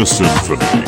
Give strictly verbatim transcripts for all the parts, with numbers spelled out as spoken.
the symphony.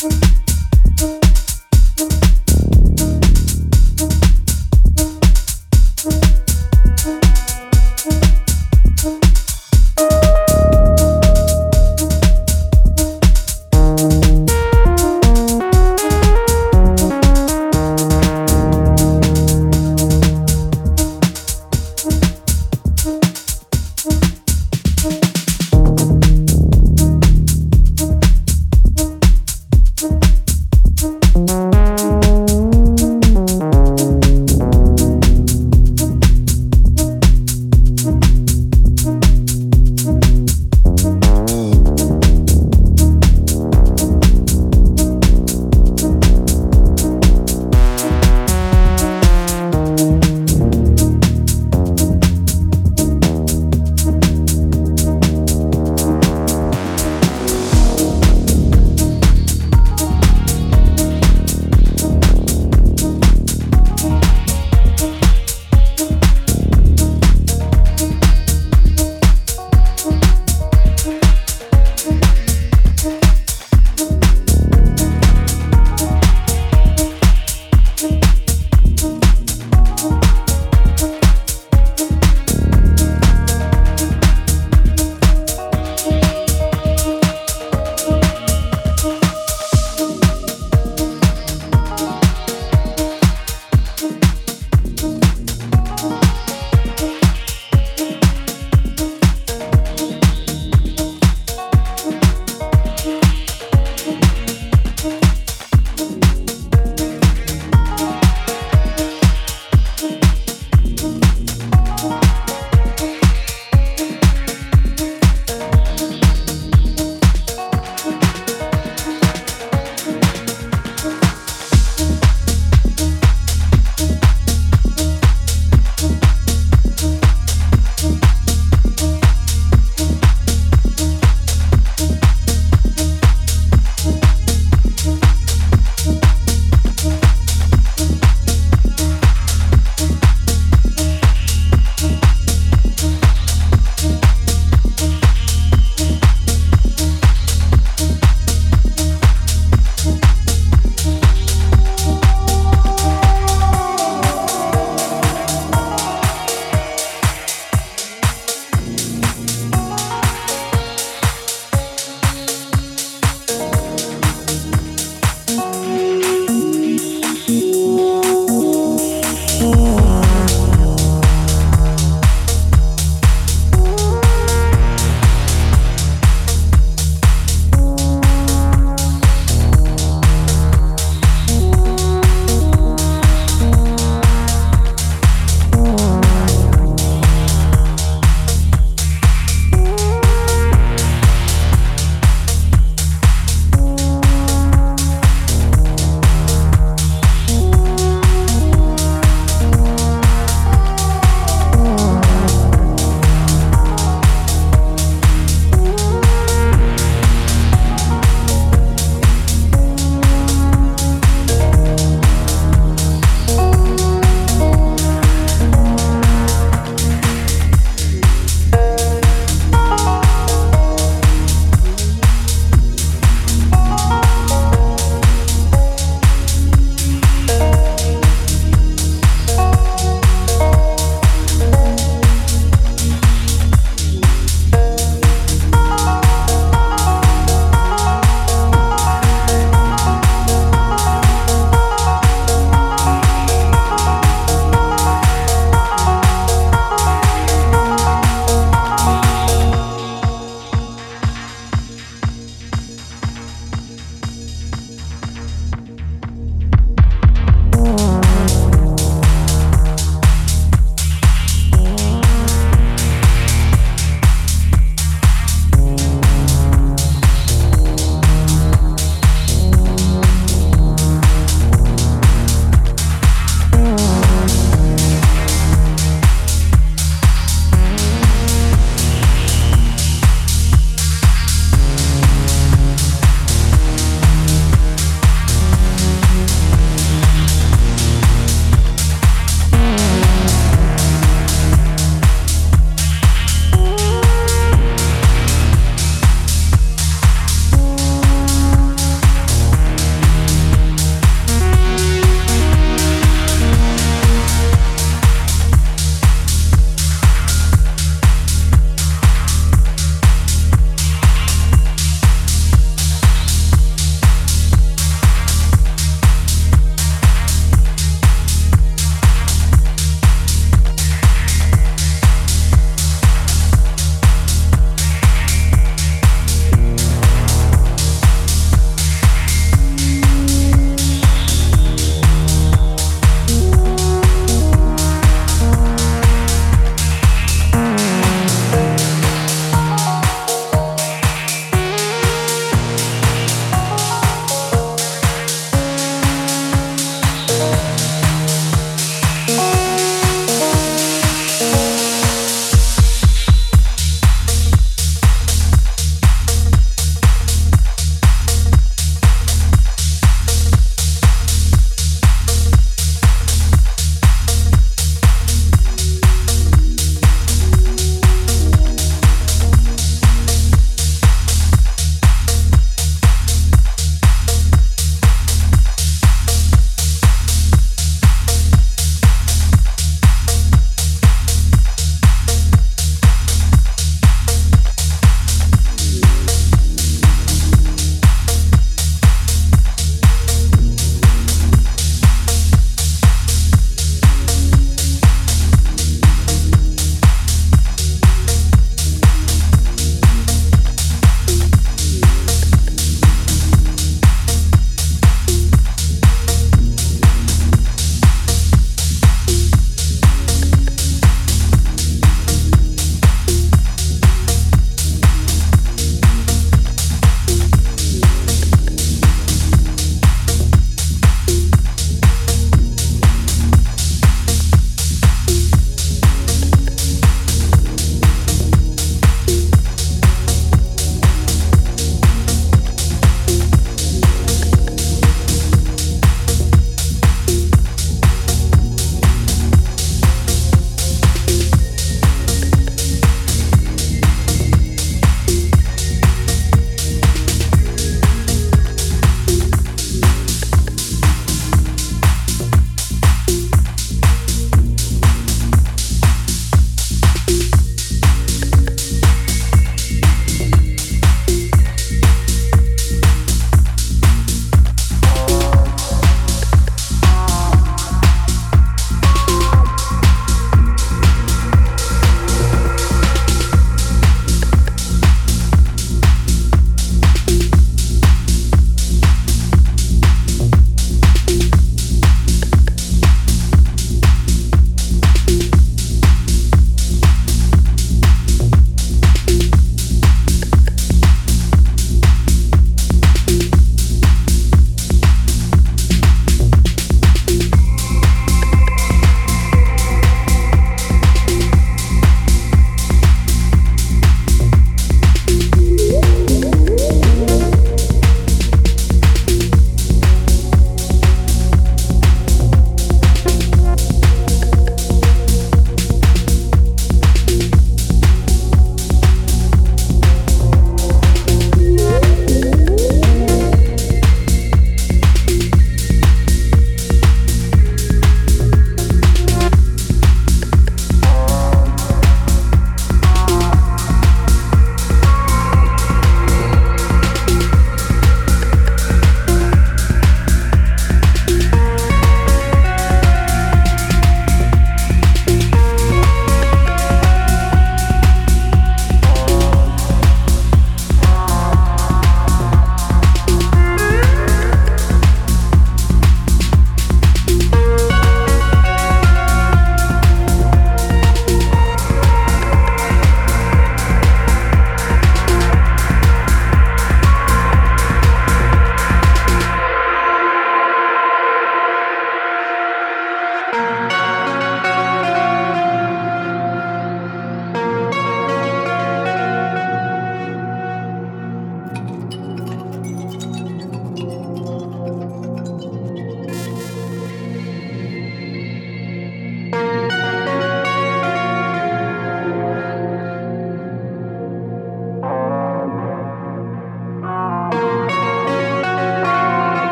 We'll be right back.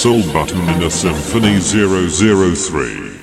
Soul Button in a Symphony zero zero three.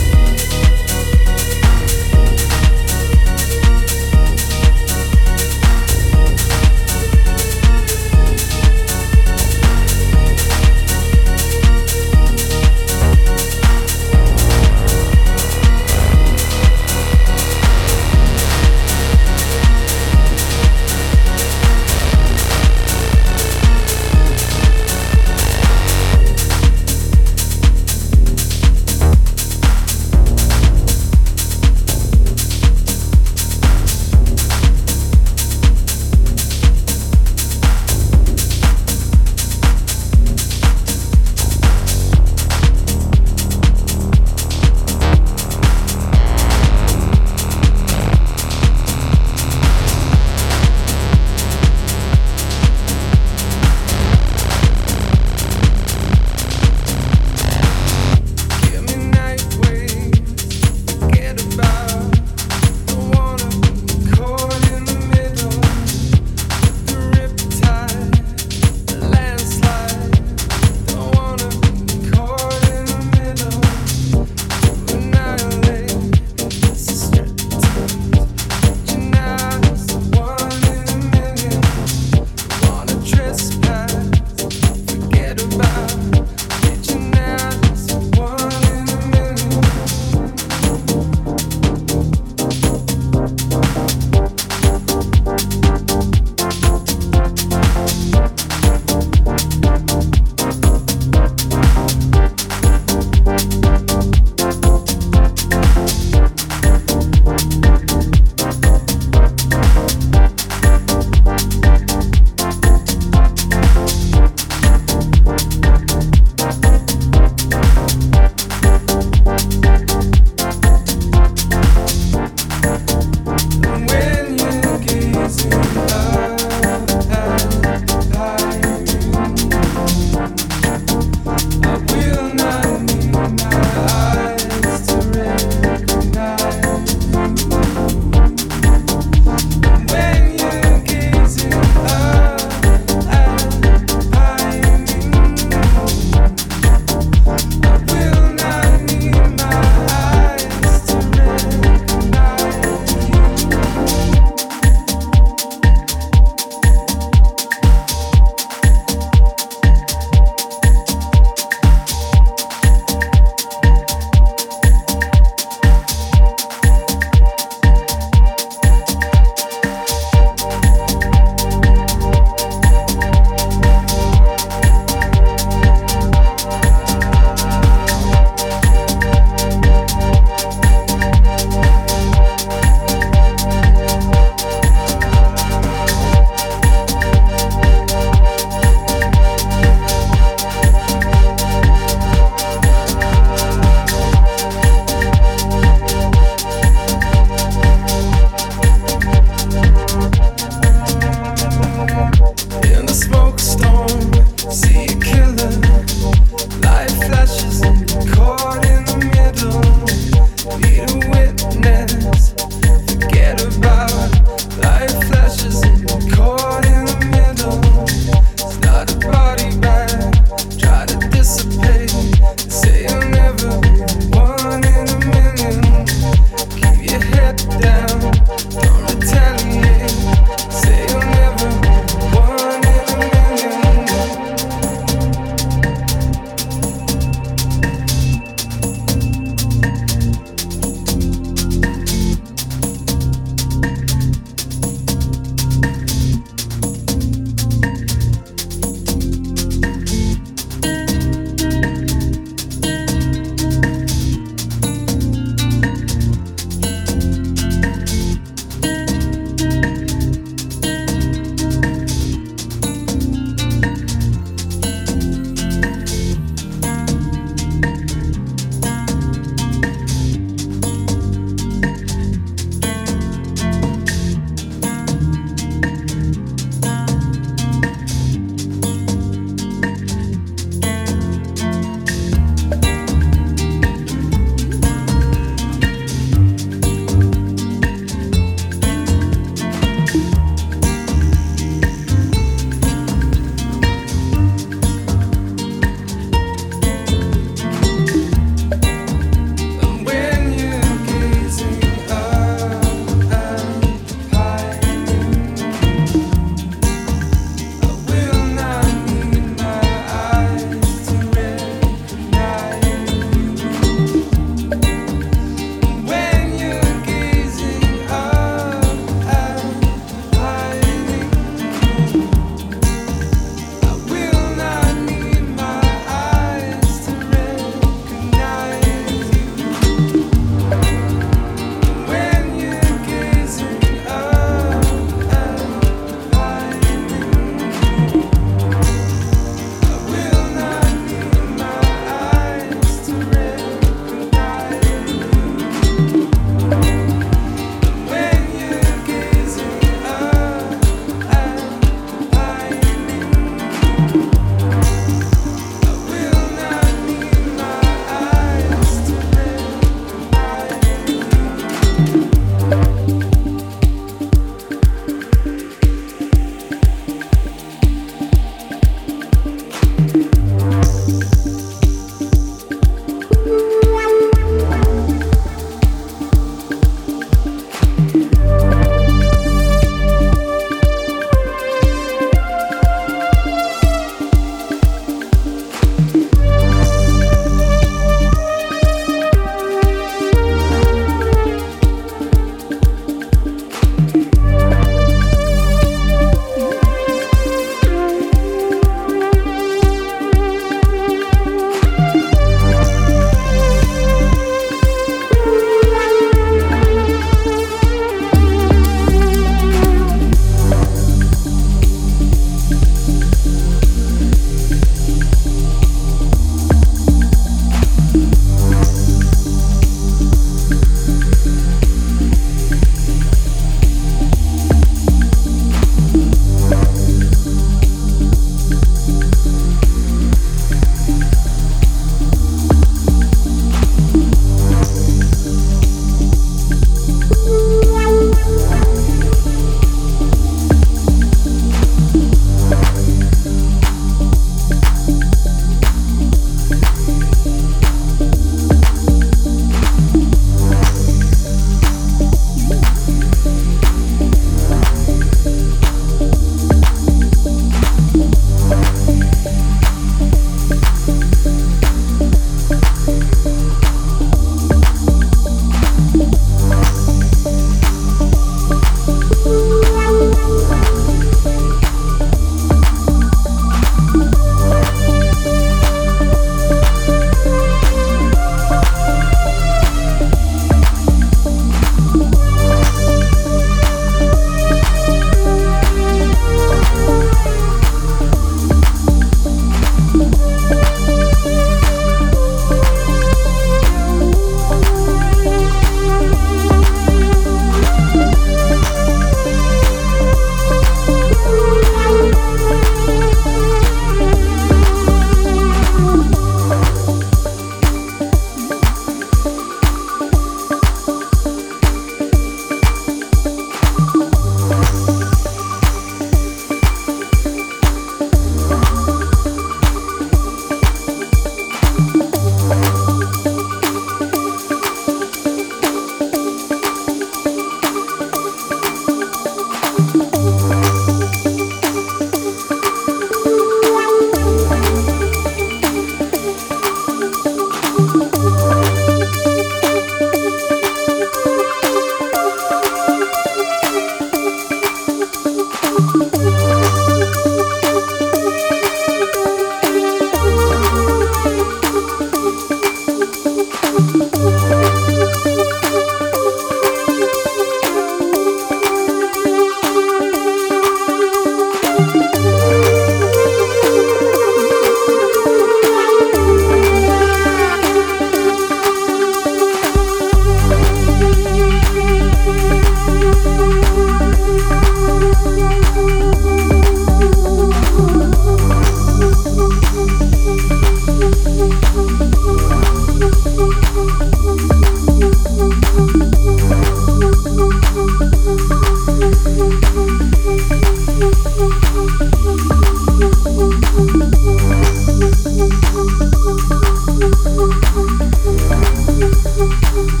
We'll be right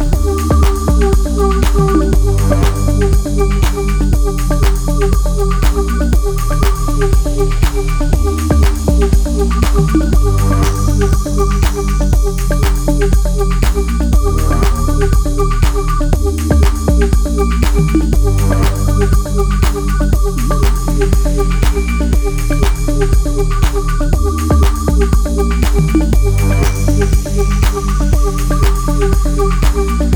back.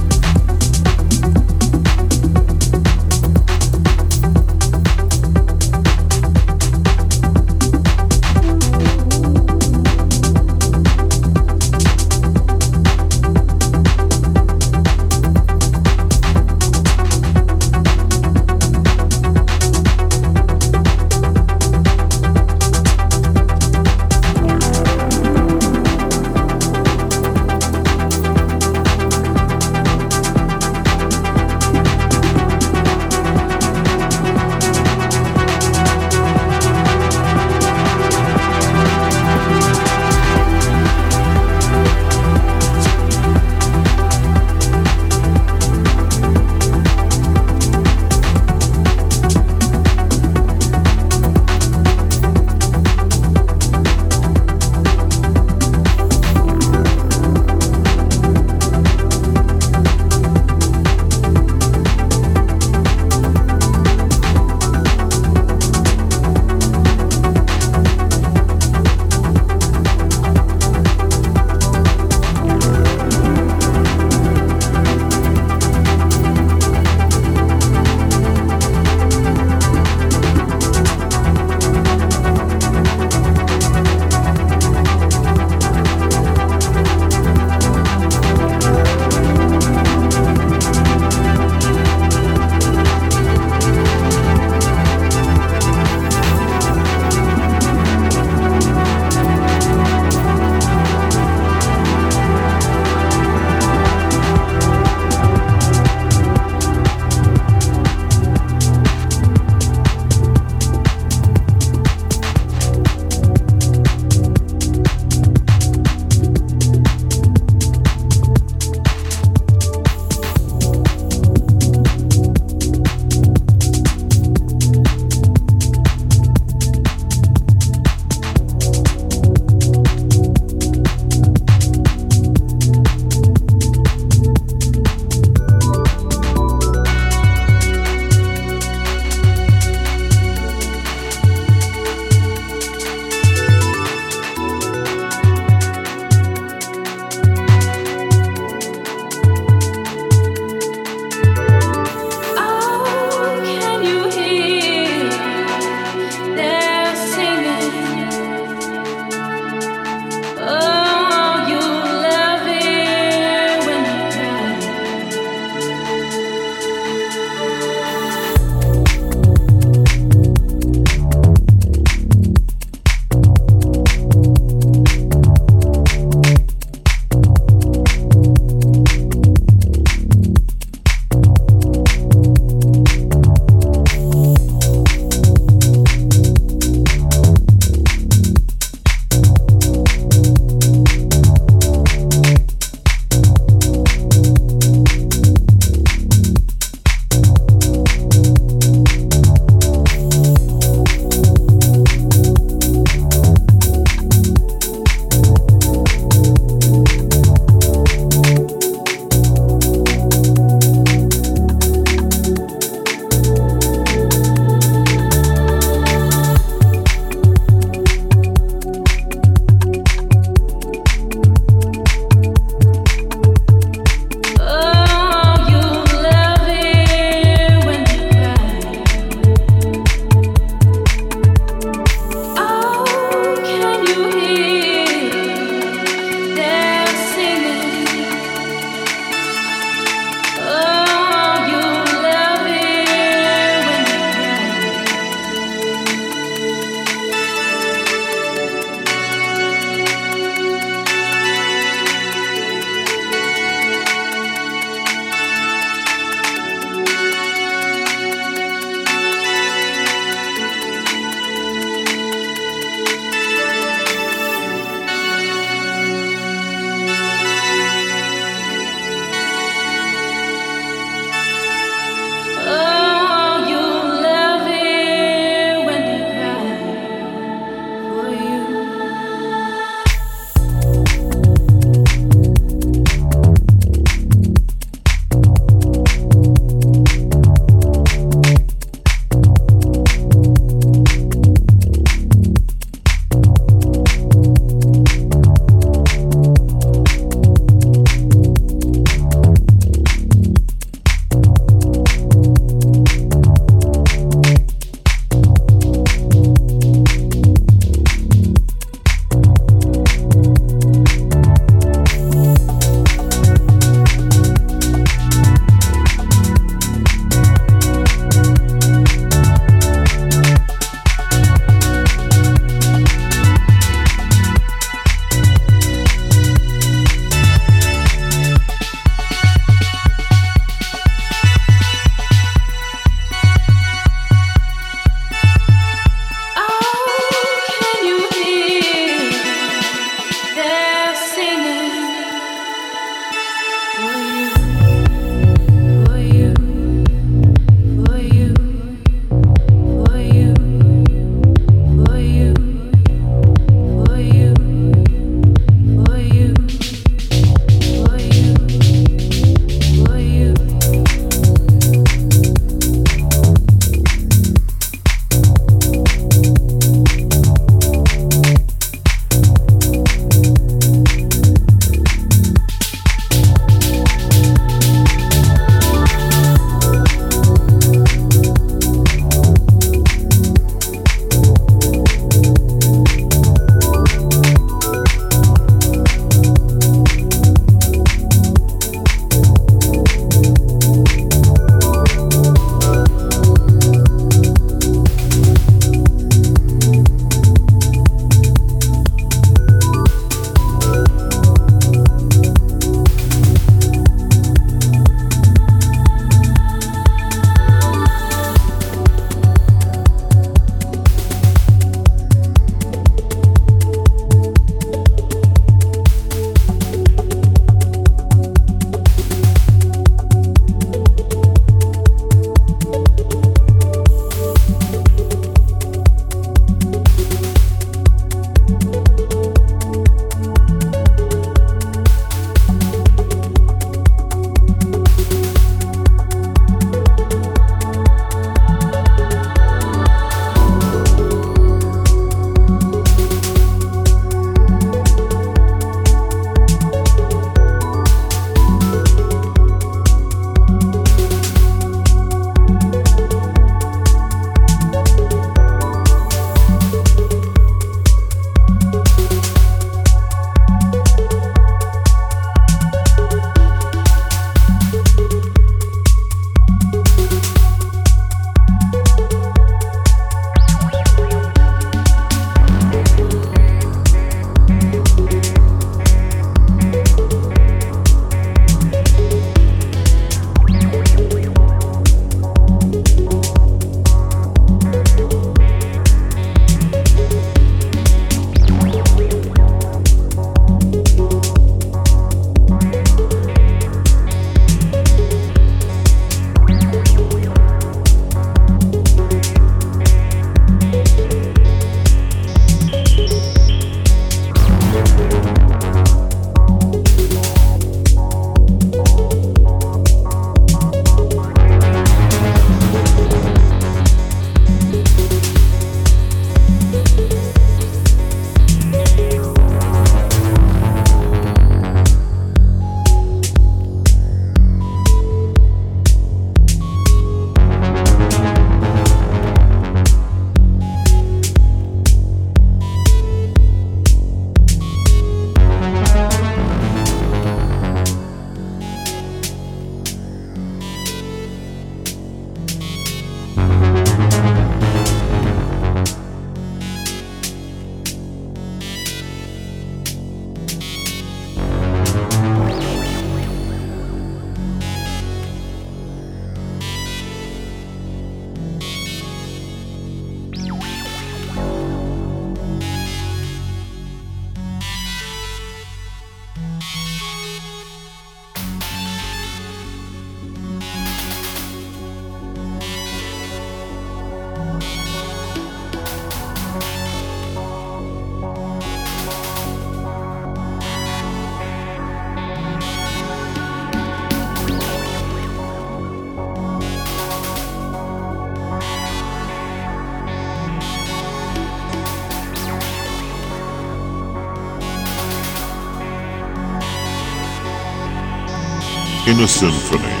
in a symphony.